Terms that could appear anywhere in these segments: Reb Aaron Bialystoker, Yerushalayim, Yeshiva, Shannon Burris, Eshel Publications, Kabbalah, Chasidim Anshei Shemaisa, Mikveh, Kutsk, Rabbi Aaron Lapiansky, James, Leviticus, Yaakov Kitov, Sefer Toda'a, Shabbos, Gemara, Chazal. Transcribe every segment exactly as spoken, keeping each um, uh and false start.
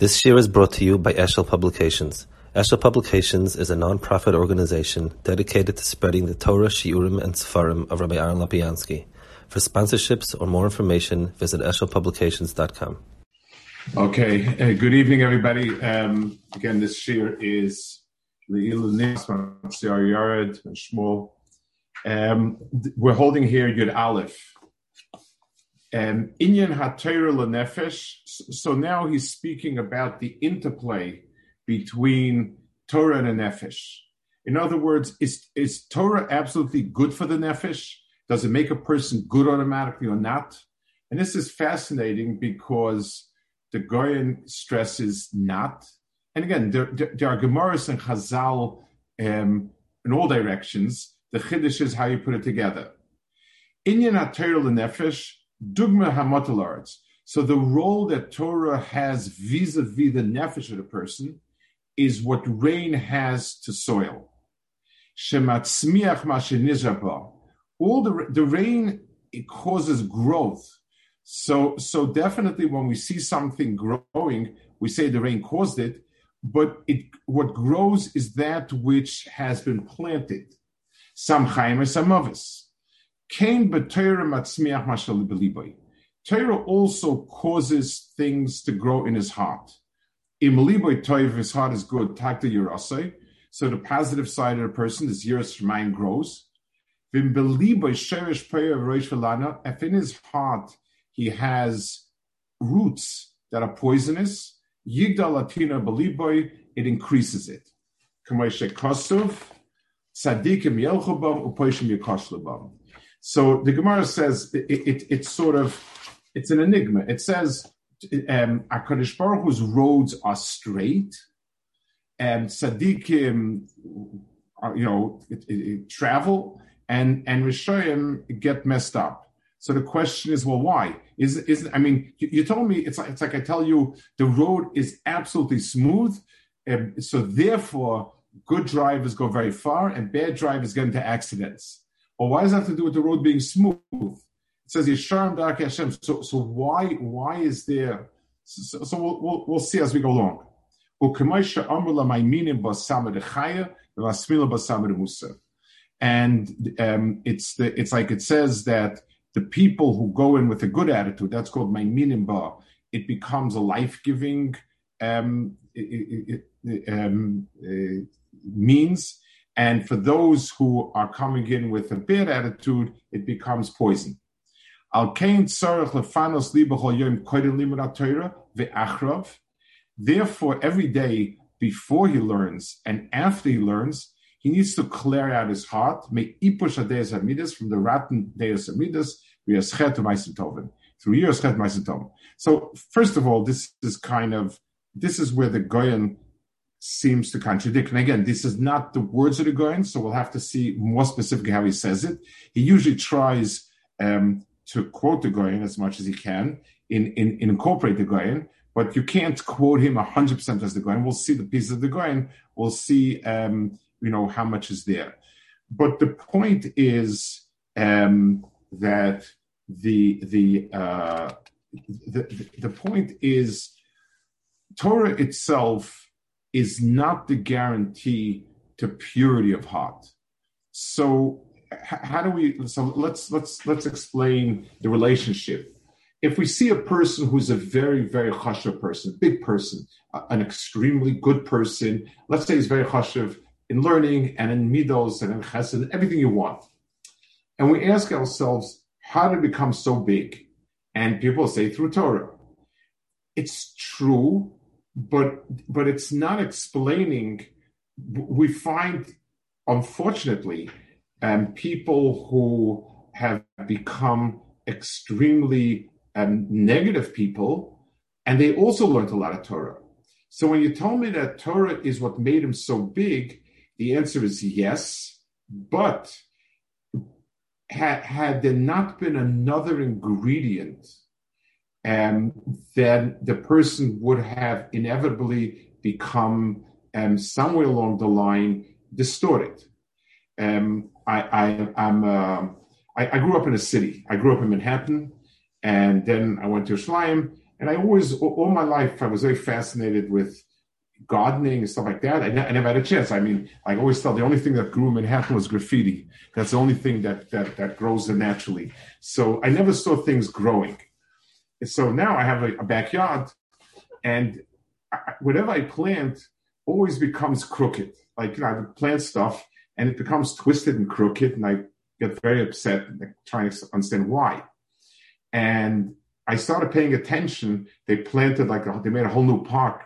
This year is brought to you by Eshel Publications. Eshel Publications is a non-profit organization dedicated to spreading the Torah, Shiurim, and Sefarim of Rabbi Aaron Lapiansky. For sponsorships or more information, visit eshel publications dot com. Okay, uh, good evening, everybody. Um, again, this year is Le'ilu Nisman, Siar Yared, and Shmuel. Um, we're holding here Yud Aleph. Um, Inyan HaTorah L'Nefesh. So now he's speaking about the interplay between Torah and the Nefesh. In other words, is, is Torah absolutely good for the Nefesh? Does it make a person good automatically or not? And this is fascinating because the Goyen stresses not. And again, there, there, there are Gemaras and Chazal um, in all directions. The Chiddush is how you put it together. Inyan HaTorah L'Nefesh. Dugma Hamatal Arts. So the role that Torah has vis-a-vis the nefesh of the person is what rain has to soil. Shematzmiach Mashenizraba. All the the rain, it causes growth. So so definitely when we see something growing, we say the rain caused it. But it what grows is that which has been planted. Some chaimer, some of us. Torah also causes things to grow in his heart. If his heart is good, so the positive side of the person, his yiras mind grows. If in his heart he has roots that are poisonous, it increases it. So the Gemara says it, it, it's sort of, it's an enigma. It says um, HaKadosh Baruch Hu's roads are straight, and Tzadikim, are, you know, it, it, it travel, and, and Rishoyim get messed up. So the question is, well, why? Is is I mean, you, you told me, it's like, it's like I tell you, the road is absolutely smooth, um, so therefore good drivers go very far, and bad drivers get into accidents. Or why does that have to do with the road being smooth? It says Yesharim Darkei Hashem. So, so why, why is there? So, so we'll, we'll, we'll see as we go along. And um, it's the, it's like it says that the people who go in with a good attitude, that's called Maiminim Ba. It becomes a life-giving um, it, it, um, uh, means. And for those who are coming in with a bad attitude, it becomes poison. Therefore, every day before he learns and after he learns, he needs to clear out his heart from the rotten deus amidas through years. So, first of all, this is kind of this is where the Goyen seems to contradict. And again, this is not the words of the Goyen, so we'll have to see more specifically how he says it. He usually tries um, to quote the Goyen as much as he can, in, in, in incorporate the Goyen, but you can't quote him one hundred percent as the Goyen. We'll see the pieces of the Goyen. We'll see, um, you know, how much is there. But the point is um, that the the, uh, the the point is Torah itself is not the guarantee to purity of heart. So how do we? So let's let's let's explain the relationship. If we see a person who's a very very chashuv person, big person, an extremely good person, let's say he's very chashuv in learning and in midos and in chesed, everything you want, and we ask ourselves, how did it become so big? And people say through Torah. It's true. But but it's not explaining. We find, unfortunately, um, people who have become extremely um, negative people, and they also learned a lot of Torah. So when you told me that Torah is what made him so big, the answer is yes. But had, had there not been another ingredient, and then the person would have inevitably become um, somewhere along the line distorted. Um, I, I, I'm, uh, I I grew up in a city. I grew up in Manhattan, and then I went to Yerushalayim, And I always, all my life, I was very fascinated with gardening and stuff like that. I, ne- I never had a chance. I mean, I always thought the only thing that grew in Manhattan was graffiti. That's the only thing that that that grows naturally. So I never saw things growing. And so now I have a, a backyard, and I, whatever I plant always becomes crooked. Like, you know, I plant stuff, and it becomes twisted and crooked, and I get very upset and trying to understand why. And I started paying attention. They planted like a, they made a whole new park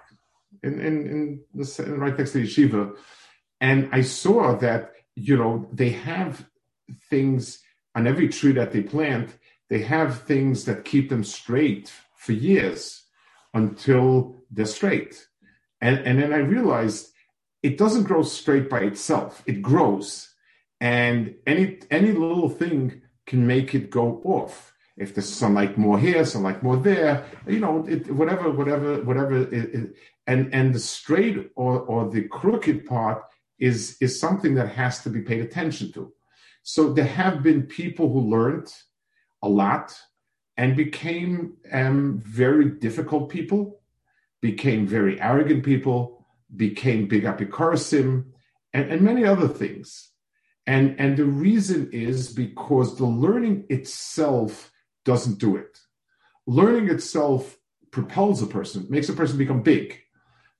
in in, in this, right next to the yeshiva, and I saw that, you know, they have things on every tree that they plant. They have things that keep them straight for years until they're straight, and and then I realized it doesn't grow straight by itself. It grows, and any any little thing can make it go off. If there's some like more here, some like more there, you know, it, whatever, whatever, whatever. It, it, and and the straight or, or the crooked part is is something that has to be paid attention to. So there have been people who learned a lot and became um, very difficult people, became very arrogant people, became big apikorasim, and, and many other things. And and the reason is because the learning itself doesn't do it. Learning itself propels a person, makes a person become big.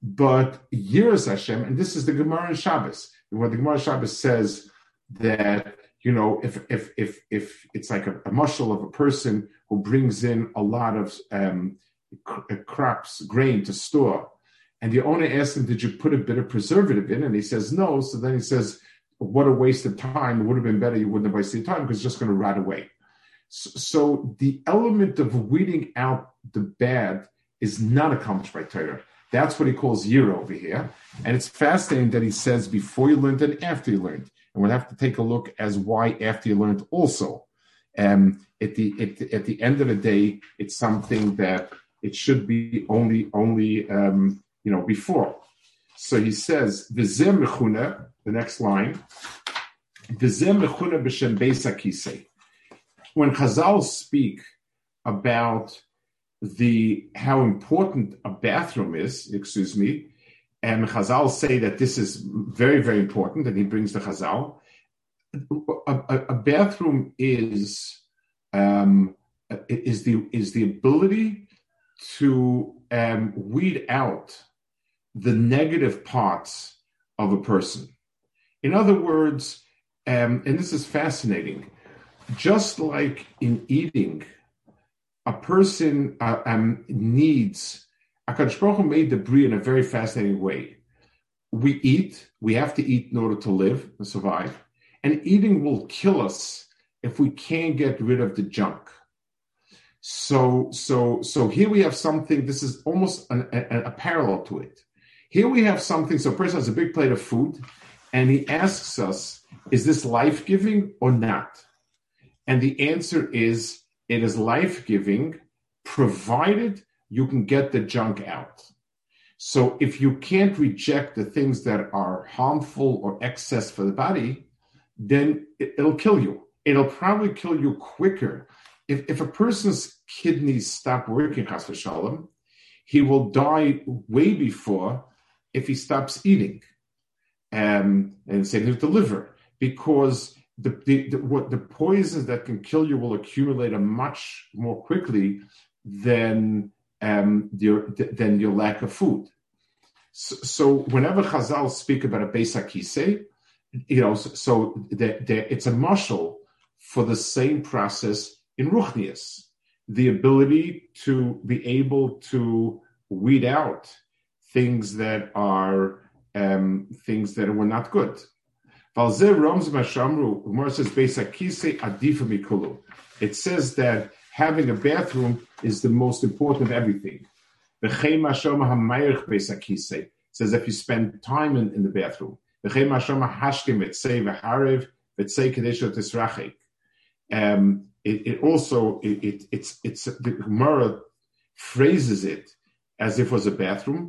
But Yiras Hashem, and this is the Gemara in Shabbos, where the Gemara in Shabbos says that, you know, if if if if it's like a, a mushel of a person who brings in a lot of um, crops, grain to store, and the owner asks him, "Did you put a bit of preservative in?" And he says, "No." So then he says, "What a waste of time! It would have been better you wouldn't have wasted your time because it's just going to rot away." So the element of weeding out the bad is not accomplished by Torah. That's what he calls Yira over here. And it's fascinating that he says before you learned and after you learned. And we'll have to take a look as why after you learned also. Um, at the at the, at the end of the day, it's something that it should be only, only um, you know, before. So he says, V'zeh mechuna, the next line, V'zeh mechuna b'shem beis hakisei. When Chazal speak about the how important a bathroom is, excuse me, and Chazal say that this is very, very important, and he brings the Chazal, a, a, a bathroom is um, is the is the ability to um, weed out the negative parts of a person. In other words, um, and this is fascinating. Just like in eating, a person uh, um, needs, HaKadosh Baruch Hu made the bria in a very fascinating way. We eat, we have to eat in order to live and survive. And eating will kill us if we can't get rid of the junk. So so, so here we have something, this is almost an, a, a parallel to it. Here we have something, so a person has a big plate of food, and he asks us, is this life-giving or not? And the answer is, it is life-giving, provided you can get the junk out. So if you can't reject the things that are harmful or excess for the body, then it'll kill you. It'll probably kill you quicker. If if a person's kidneys stop working, chas v'shalom, he will die way before if he stops eating. Um, and same with the liver, because The, the, the what the poisons that can kill you will accumulate a much more quickly than um, your than your lack of food. So, so whenever Chazal speak about a beis hakisei, you know, so, so the, the, it's a mashal for the same process in ruchnius, the ability to be able to weed out things that are um, things that were not good. It says that having a bathroom is the most important of everything. It says if you spend time in, in the bathroom. Um, it, it also, it, it, it's, it's, the Gemara phrases it as if it was a bathroom,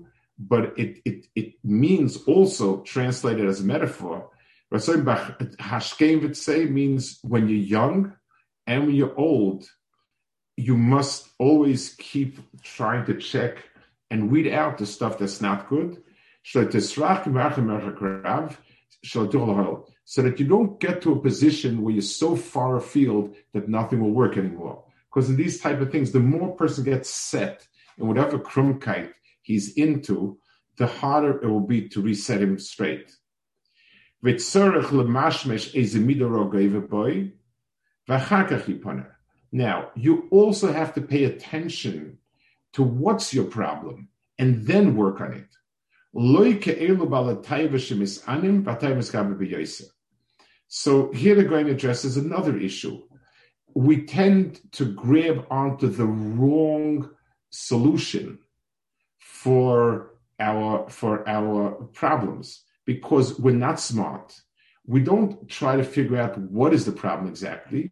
but it, it, it means also, translated as a metaphor, Hashkem V'tzei means when you're young and when you're old, you must always keep trying to check and weed out the stuff that's not good, so that you don't get to a position where you're so far afield that nothing will work anymore. Because in these type of things, the more a person gets set in whatever krumkeit he's into, the harder it will be to reset him straight. Now, you also have to pay attention to what's your problem and then work on it. So here the Gaon addresses another issue. We tend to grab onto the wrong solution for our for our problems because we're not smart. We don't try to figure out what is the problem exactly.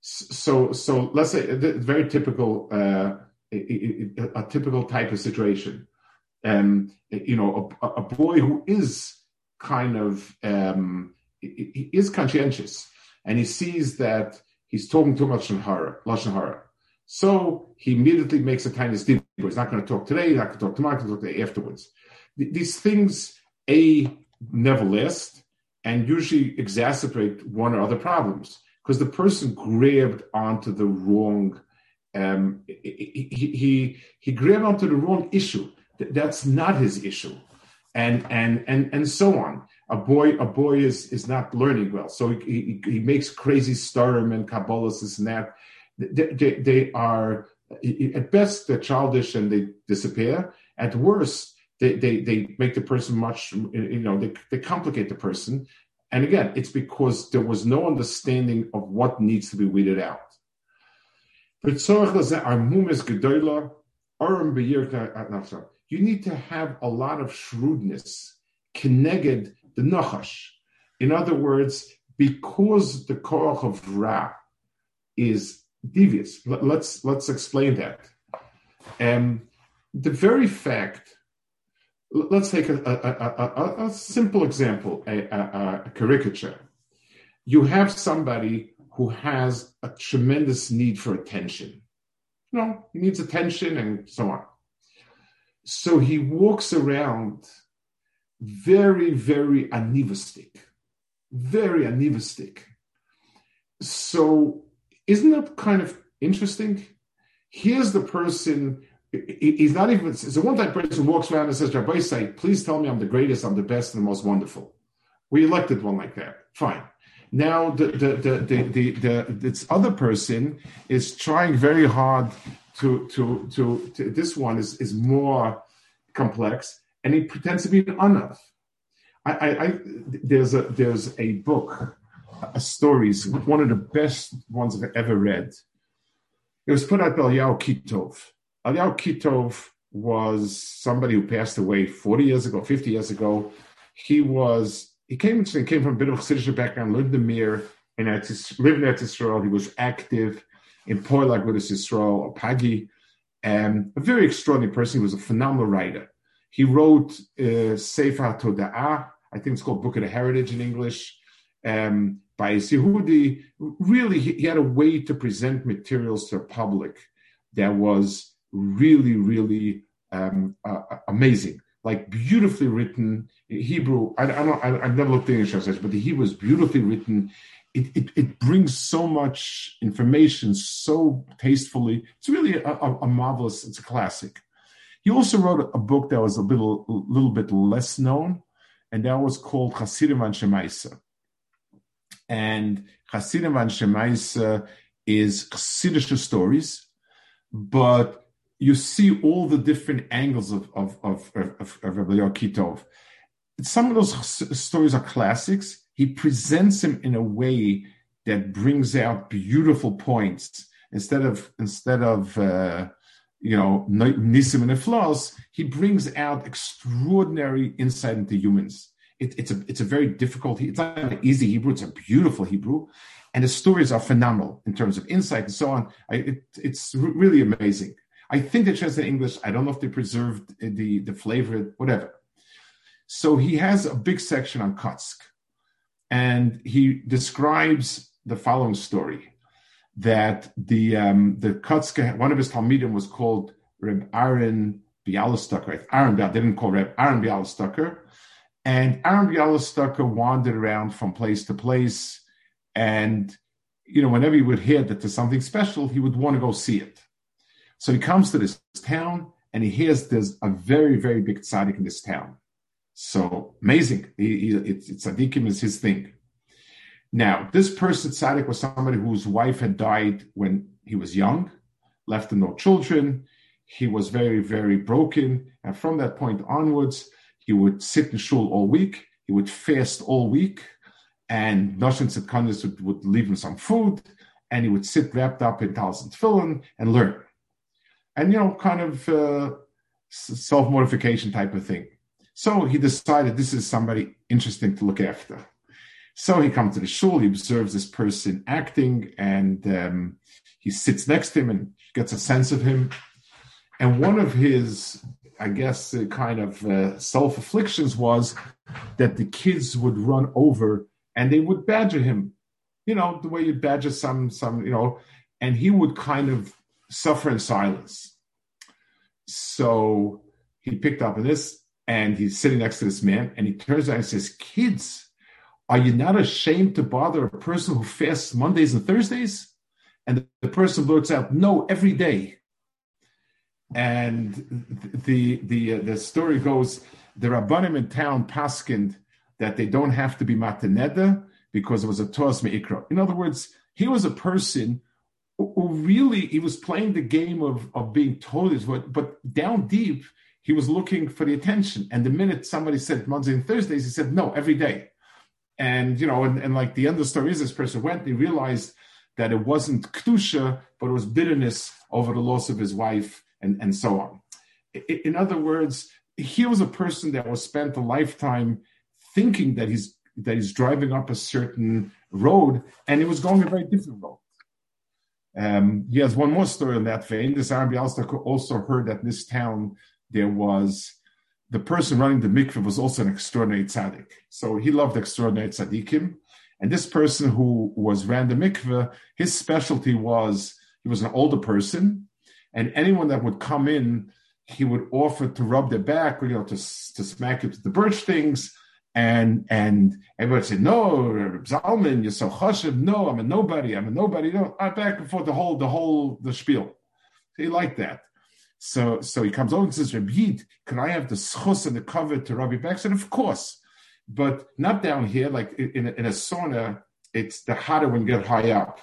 So so let's say a very typical uh, a, a, a typical type of situation. Um, you know, a, a boy who is kind of um, he is conscientious, and he sees that he's talking too much lashon hara. So he immediately makes a tiny dibur. He's not going to talk today, he's not going to talk tomorrow, he's going to talk afterwards. These things, A, never last, and usually exacerbate one or other problems because the person grabbed onto the wrong, um, he, he he grabbed onto the wrong issue. That's not his issue. And and and and so on. A boy, a boy is, is not learning well. So he, he, he makes crazy stardom and Kabbalahs this and that. They, they, they are, at best, they're childish and they disappear. At worst, they, they, they make the person much, you know, they, they complicate the person. And again, it's because there was no understanding of what needs to be weeded out. You need to have a lot of shrewdness, kineged the nachash. In other words, because the koach of Ra is devious. Let's let's explain that. Um, the very fact. Let's take a, a, a, a, a simple example, a, a, a caricature. You have somebody who has a tremendous need for attention. You know, he needs attention and so on. So he walks around very, very anivistic, very anivistic. So. Isn't that kind of interesting? Here's the person, he's not even, it's a one-time person who walks around and says, Rabbi Say, please tell me I'm the greatest, I'm the best, and the most wonderful. We elected one like that. Fine. Now, the the the the, the, the this other person is trying very hard to, to, to, to this one is, is more complex, and he pretends to be an anav. I, I, I, there's a there's a book, A stories, one of the best ones I've ever read. It was put out by Yaakov Kitov. Yaakov Kitov was somebody who passed away forty years ago, fifty years ago. He was he came he came from a bit of a Chassidish background, lived in the mirror, and at his, lived in Eretz Yisrael. He was active in Poil Agudas Yisrael or Pagi, and a very extraordinary person. He was a phenomenal writer. He wrote uh, Sefer Toda'a, I think it's called Book of the Heritage in English. Um, by Yehudi, really, he, he had a way to present materials to the public that was really, really um, uh, amazing. Like beautifully written Hebrew. I, I don't. I, I've never looked at English translation, but the Hebrew is beautifully written. It, it it brings so much information so tastefully. It's really a, a, a marvelous. It's a classic. He also wrote a book that was a little little bit less known, and that was called Chasidim Anshei Shemaisa. And Chasidim Anshei Shemaisa is Chassidish stories, but you see all the different angles of of of, of, of Rabbi Yaakov Kitov. Some of those stories are classics. He presents them in a way that brings out beautiful points instead of instead of uh, you know nisim and flaws. He brings out extraordinary insight into humans. It, it's a it's a very difficult, it's not an easy Hebrew, it's a beautiful Hebrew. And the stories are phenomenal in terms of insight and so on. I, it, it's really amazing. I think they translated English. I don't know if they preserved the, the flavor, whatever. So he has a big section on Kutsk. And he describes the following story. that the um, the Kutsk, one of his Talmidim was called Reb Aaron Bialystoker. Aaron, they didn't call Reb Aaron Bialystoker. And Aaron Bialystoker wandered around from place to place. And, you know, whenever he would hear that there's something special, he would want to go see it. So he comes to this town and he hears there's a very, very big tzaddik in this town. So amazing. He, he, it, it, tzaddikim is his thing. Now, this person, tzaddik, was somebody whose wife had died when he was young, left him no children. He was very, very broken. And from that point onwards, he would sit in shul all week. He would fast all week. And Noshin Tzidkonis would, would leave him some food. And he would sit wrapped up in Talis and Tefillin and learn. And, you know, kind of uh, self-mortification type of thing. So he decided this is somebody interesting to look after. So he comes to the shul, he observes this person acting, and um, he sits next to him and gets a sense of him. And one of his, I guess, uh, kind of uh, self-afflictions was that the kids would run over and they would badger him, you know, the way you badger some, some, you know, and he would kind of suffer in silence. So he picked up on this, and he's sitting next to this man, and he turns around and says, "Kids, are you not ashamed to bother a person who fasts Mondays and Thursdays?" And the person blurts out, "No, every day." And the the uh, the story goes, the Rabbanim in town paskined that they don't have to be mataneda because it was a Torah me'ikra. In other words, he was a person who really, he was playing the game of, of being told, but, but down deep, he was looking for the attention. And the minute somebody said Monday and Thursdays, he said, "No, every day." And, you know, and, and like the end of the story is, this person went, he realized that it wasn't Kedusha, but it was bitterness over the loss of his wife and, and so on. In, in other words, he was a person that was spent a lifetime thinking that he's that he's driving up a certain road, and he was going a very different road. Um, he has one more story in that vein. This Aaron Bialystoker also heard that in this town there was the person running the mikveh was also an extraordinary tzaddik. So he loved extraordinary tzaddikim. And this person who was ran the mikveh, his specialty was, he was an older person. And anyone that would come in, he would offer to rub their back, you know, to, to smack it to the birch things. And and everybody said, "No, Reb Zalman, you're so chashiv. No, I'm a nobody. I'm a nobody. No," back and forth, the whole, the whole, the spiel. He liked that. So, so he comes over and says, "Reb Yid, can I have the schus and the cover to rub your back?" I said, "Of course, but not down here. Like in a, in a sauna, it's the hotter when you get high up."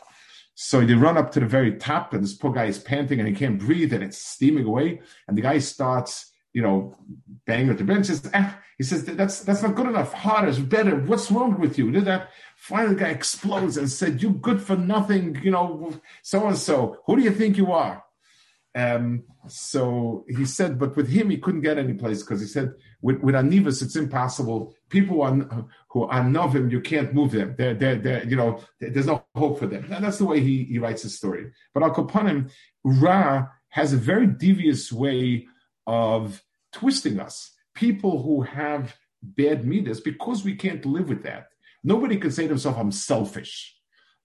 So they run up to the very top, and this poor guy is panting and he can't breathe, and it's steaming away. And the guy starts, you know, banging at the bench. Says, ah, he says, "That's that's not good enough. Harder is better. What's wrong with you?" Did that? Finally, the guy explodes and said, "You good for nothing. You know, so and so. Who do you think you are?" Um, so he said, but with him, he couldn't get any place because he said, with, with Anivas, it's impossible. People are, who are novim, you can't move them. They're, they're, they're, you know, there's no hope for them. And that's the way he, he writes his story. But Al Kopanim, Ra has a very devious way of twisting us. People who have bad midas, because we can't live with that. Nobody can say to himself, "I'm selfish."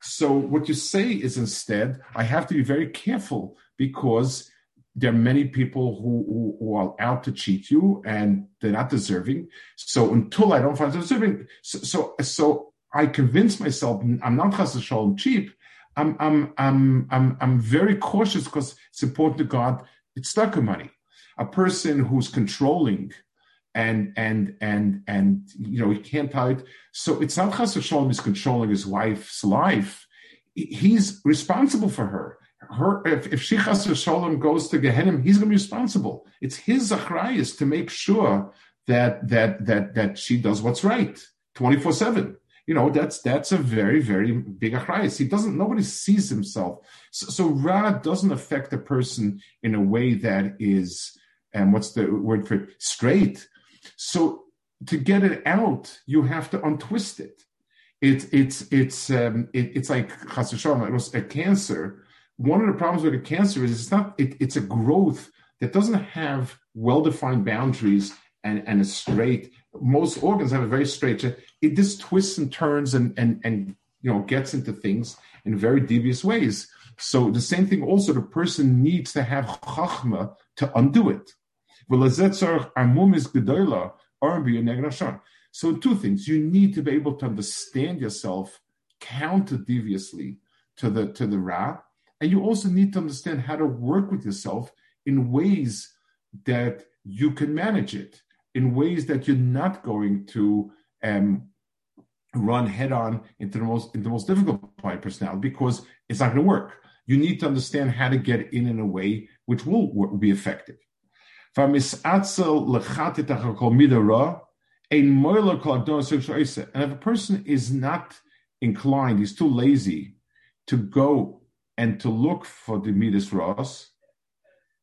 So what you say is instead, I have to be very careful because there are many people who, who, who are out to cheat you and they're not deserving. So until I don't find them deserving, so, so so I convince myself I'm not chas v'shalom cheap. I'm I'm I'm I'm I'm very cautious because it's important to God. It's tzedakah money. A person who's controlling and and and and you know he can't hide. So it's not chas v'shalom is controlling his wife's life. He's responsible for her. Her, if, if she chas v'shalom goes to Gehenim, he's going to be responsible. It's his achrayus to make sure that that that that she does what's right twenty-four seven. You know, that's that's a very, very big achrayus. He doesn't. Nobody sees himself. So, so Ra doesn't affect a person in a way that is, um, what's the word for it? Straight. So to get it out, you have to untwist it. It it's it's um, it, it's like chas v'shalom. It was a cancer. One of the problems with the cancer is it's not it, it's a growth that doesn't have well-defined boundaries and, and a straight. Most organs have a very straight. It just twists and turns and and and you know gets into things. in very devious ways. So the same thing also, the person needs to have chachma to undo it. So two things: you need to be able to understand yourself counter deviously to the to the Ra, and you also need to understand how to work with yourself in ways that you can manage it, in ways that you're not going to um, run head on into the most into the most difficult part of personality, because it's not going to work. You need to understand how to get in in a way which will, will be effective. And if a person is not inclined, he's too lazy to go and to look for the Midas Ross,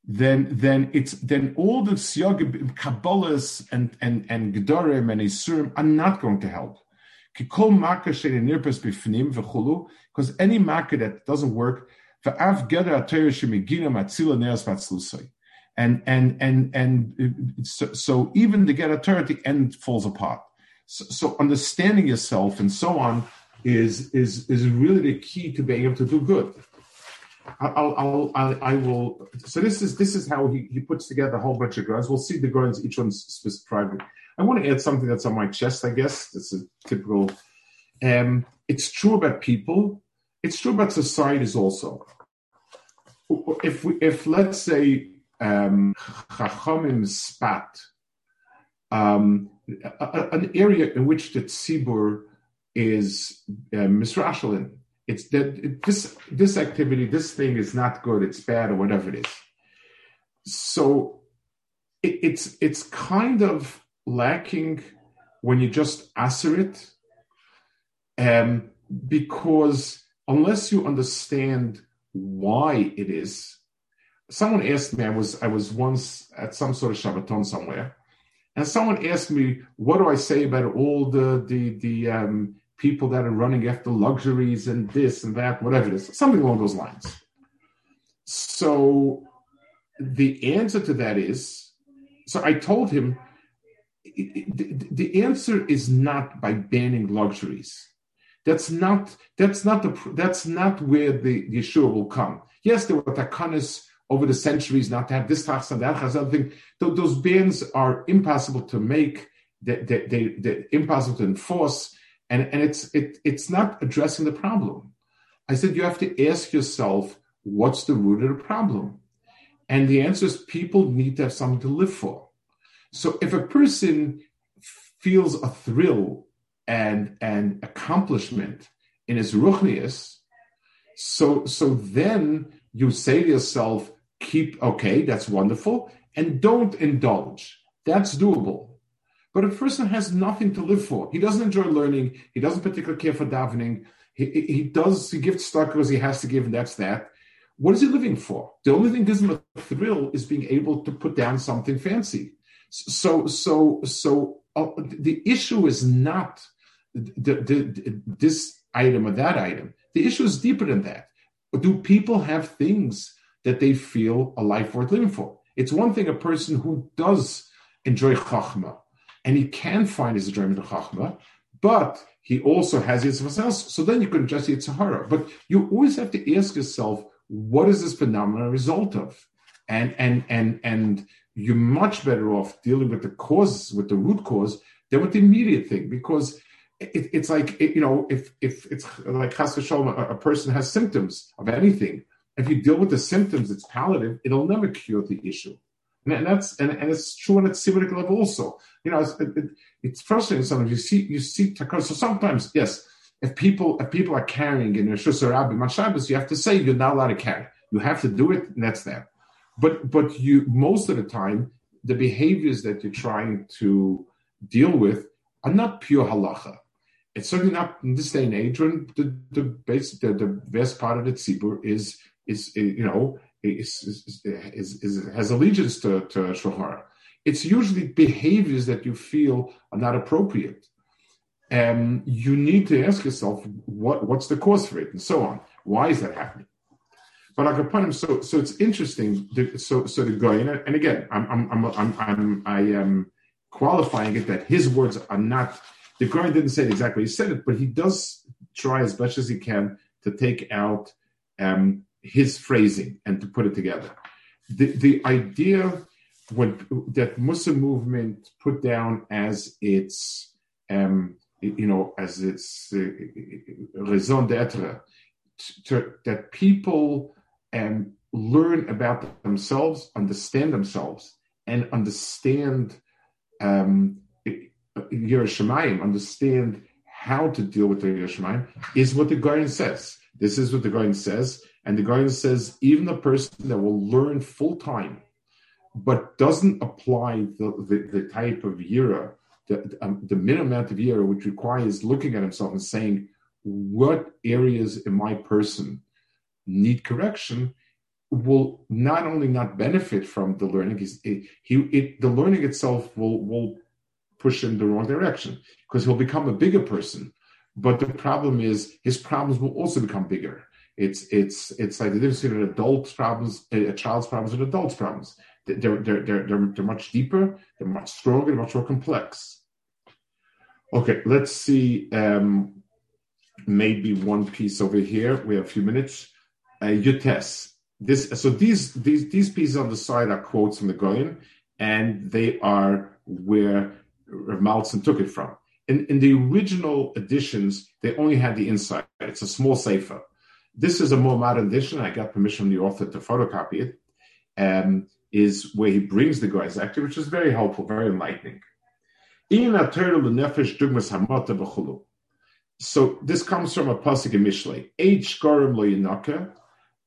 then then it's then all the siyagim, kabbalas and and and gedarim and isurim are not going to help. Because any market that doesn't work, and and and and so, so even the Gedar Torah at the end falls apart. So, so understanding yourself and so on is is is really the key to being able to do good. I'll, I'll, I'll I will. So this is this is how he, he puts together a whole bunch of grounds. We'll see the grounds, each one's private. I want to add something that's on my chest. I guess that's a typical. Um, it's true about people. It's true about societies also. If we, if let's say. Um, Chachamim spat, um, an area in which the tzibur is uh, misrashal in. It's that it, this this activity, this thing is not good. It's bad, or whatever it is. So it, it's it's kind of lacking when you just assert it, um, because unless you understand why it is. Someone asked me, I was I was once at some sort of Shabbaton somewhere, and someone asked me, what do I say about all the the, the um, people that are running after luxuries and this and that, whatever it is, something along those lines. So the answer to that is, so I told him, the, the answer is not by banning luxuries. That's not that's not the that's not where the Yeshua will come. Yes, there were takanas over the centuries, not to have this tax and that tax, something. Those bans are impossible to make, they, they, they, they're impossible to enforce, and, and it's it, it's not addressing the problem. I said, you have to ask yourself, what's the root of the problem? And the answer is, people need to have something to live for. So if a person feels a thrill and, and accomplishment in his ruchnius, so so then you say to yourself, keep, okay, that's wonderful, and don't indulge. That's doable. But a person has nothing to live for. He doesn't enjoy learning. He doesn't particularly care for davening. He, he does, he gives stuck because he has to give, and that's that. What is he living for? The only thing gives him a thrill is being able to put down something fancy. So, so, so uh, the issue is not the, the, the, this item or that item. The issue is deeper than that. Do people have things that they feel a life worth living for? It's one thing, a person who does enjoy chachma, and he can find his enjoyment of chachma, but he also has yitzvahs else. So then you can just yitzhara. But you always have to ask yourself, what is this phenomenon a result of? And and and and you're much better off dealing with the causes, with the root cause, than with the immediate thing, because It, it's like, it, you know, if if it's like chas v'shalom, a, a person has symptoms of anything. If you deal with the symptoms, it's palliative. It'll never cure the issue, and, and that's and, and it's true on a tziburic level also. You know, it's, it, it's frustrating sometimes. You see, you see takar. So sometimes, yes, if people if people are carrying in Rishus Rabbi Mashabas, you have to say you're not allowed to carry. You have to do it, and that's that. But but you most of the time, the behaviors that you're trying to deal with are not pure halacha. It's certainly not in this day and age when the the, base, the, the vast part of the tzibur is is you know is, is, is, is has allegiance to, to shohara. It's usually behaviors that you feel are not appropriate. Um, you need to ask yourself what, what's the cause for it and so on. Why is that happening? But I can so so it's interesting. The, so so the guy, and again, I'm I'm I'm I'm, I'm I am qualifying it that his words are not. The Goran didn't say it exactly, he said it, but he does try as best as he can to take out um, his phrasing and to put it together. The, the idea when, that Musa movement put down as its, um, you know, as its uh, raison d'être, to, that people um, learn about themselves, understand themselves, and understand um, Yerushalayim, understand how to deal with the Yerushalayim, is what the Gaon says. This is what the Gaon says. And the Gaon says, even a person that will learn full-time but doesn't apply the, the, the type of yira, the, um, the minimum amount of yira, which requires looking at himself and saying, what areas in my person need correction, will not only not benefit from the learning, he's, it, he, it, the learning itself will, will push him the wrong direction because he'll become a bigger person. But the problem is his problems will also become bigger. It's it's it's like the difference between an adult's problems, a child's problems, and an adult's problems. They're they're they're they're much deeper, they're much stronger, they're much more complex. Okay, let's see. Um, maybe one piece over here. We have a few minutes. Uh, Yutes. This so these these these pieces on the side are quotes from the Goyim, and they are where Rav Malzahn took it from. In in the original editions, they only had the inside. It's a small sefer. This is a more modern edition. I got permission from the author to photocopy it. Um, is where he brings the guys actually, which is very helpful, very enlightening. So this comes from a pasuk in Mishlei.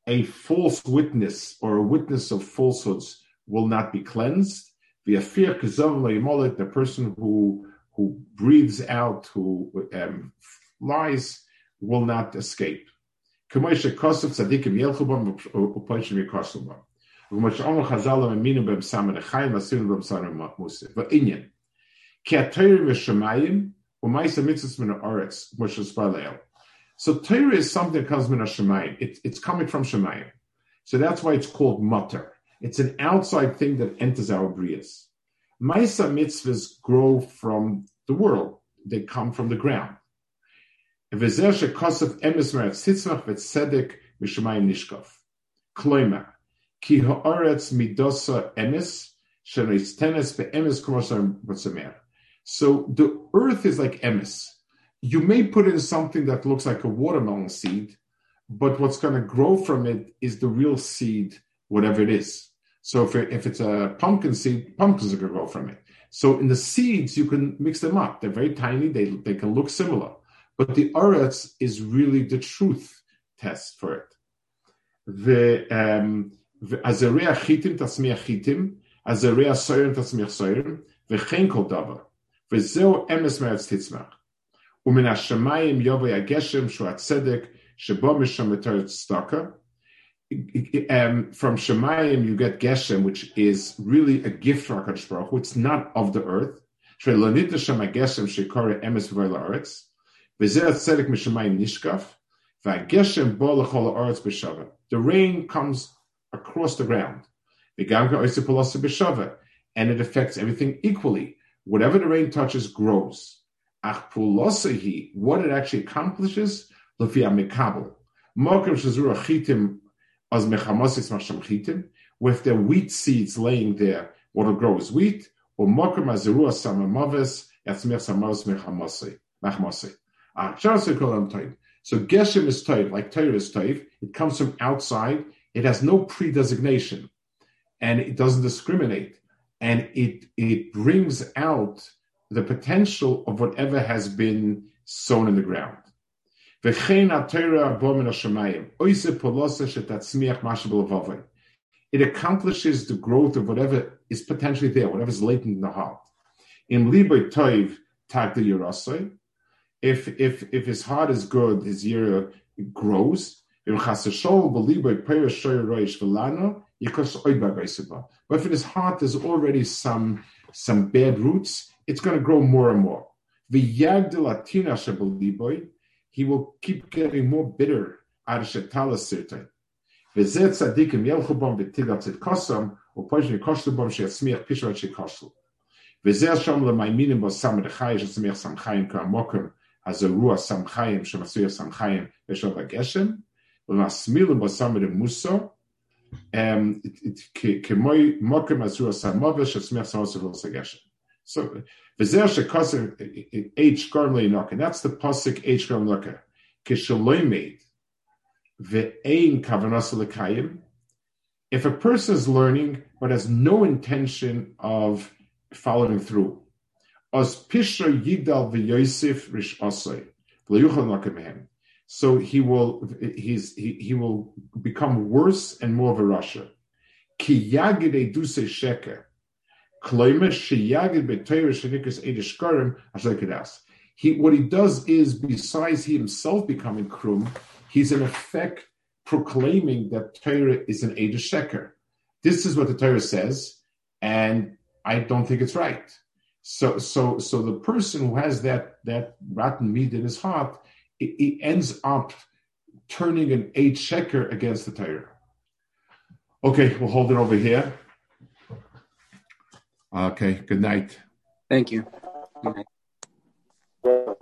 A false witness or a witness of falsehoods will not be cleansed. The person who who breathes out, who um, lies, will not escape. So Torah is something that comes from Shemayim. It, it's coming from Shemayim. So that's why it's called mutter. It's an outside thing that enters our briyas. Ma'isa mitzvahs grow from the world. They come from the ground. Kloima. Ki ha'aretz midosa emes, shenis tenes be'emes kumosar b'tzemer. So the earth is like emes. You may put in something that looks like a watermelon seed, but what's going to grow from it is the real seed, whatever it is. So if, it, if it's a pumpkin seed, pumpkins are going to grow from it. So in the seeds, you can mix them up. They're very tiny. They, they can look similar. But the aretz is really the truth test for it. The um azarea chitim tasmiach chitim, azarea soyer tasmiach soyer, v'chein kol davar, v'zeo emes me'etz titzmach, u'min hashamayim yovei hageshem shu hatzedek shebo misham eretz tzedakah. Um, from Shemayim you get Geshem, which is really a gift for HaKadosh Baruch Hu. It's not of the earth. She'lo nidashem hageshem she'kore emes v'voi la'aretz, v'zeo hatzedek mishemayim nishkaf. The rain comes across the ground. And it affects everything equally. Whatever the rain touches grows. What it actually accomplishes, with the wheat seeds laying there, what will grow is wheat. So Geshem is toiv, like Torah is toiv. It comes from outside. It has no pre-designation, and it doesn't discriminate, and it it brings out the potential of whatever has been sown in the ground. It accomplishes the growth of whatever is potentially there, whatever is latent in the heart. Im libo toiv tagda yirasoi. If if if his heart is good, his yira grows. But if in his heart there's already some some bad roots, it's going to grow more and more. He will keep getting more bitter. Hazarua Samchayim, Shamasuya Samchayim, Veshova Geshem, Lasmilu Basamir Muso, um Kemoy Mokim Azura Samovish, Smir Samosa Geshem. So Vizer Shekosik H. Gormley Nok, and that's the Posik H. Gormloka, Kishaloimid, Ve'ain Kavanosalakayim. If a person is learning but has no intention of following through, so he will he's, he he will become worse and more of a rasha. He what he does is, besides he himself becoming krum, he's in effect proclaiming that Torah is an Eidah Sheker. This is what the Torah says, and I don't think it's right. So, so, so the person who has that that rotten meat in his heart, he ends up turning an Eidah Sheker against the Torah. Okay, we'll hold it over here. Okay, good night. Thank you. Good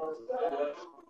night.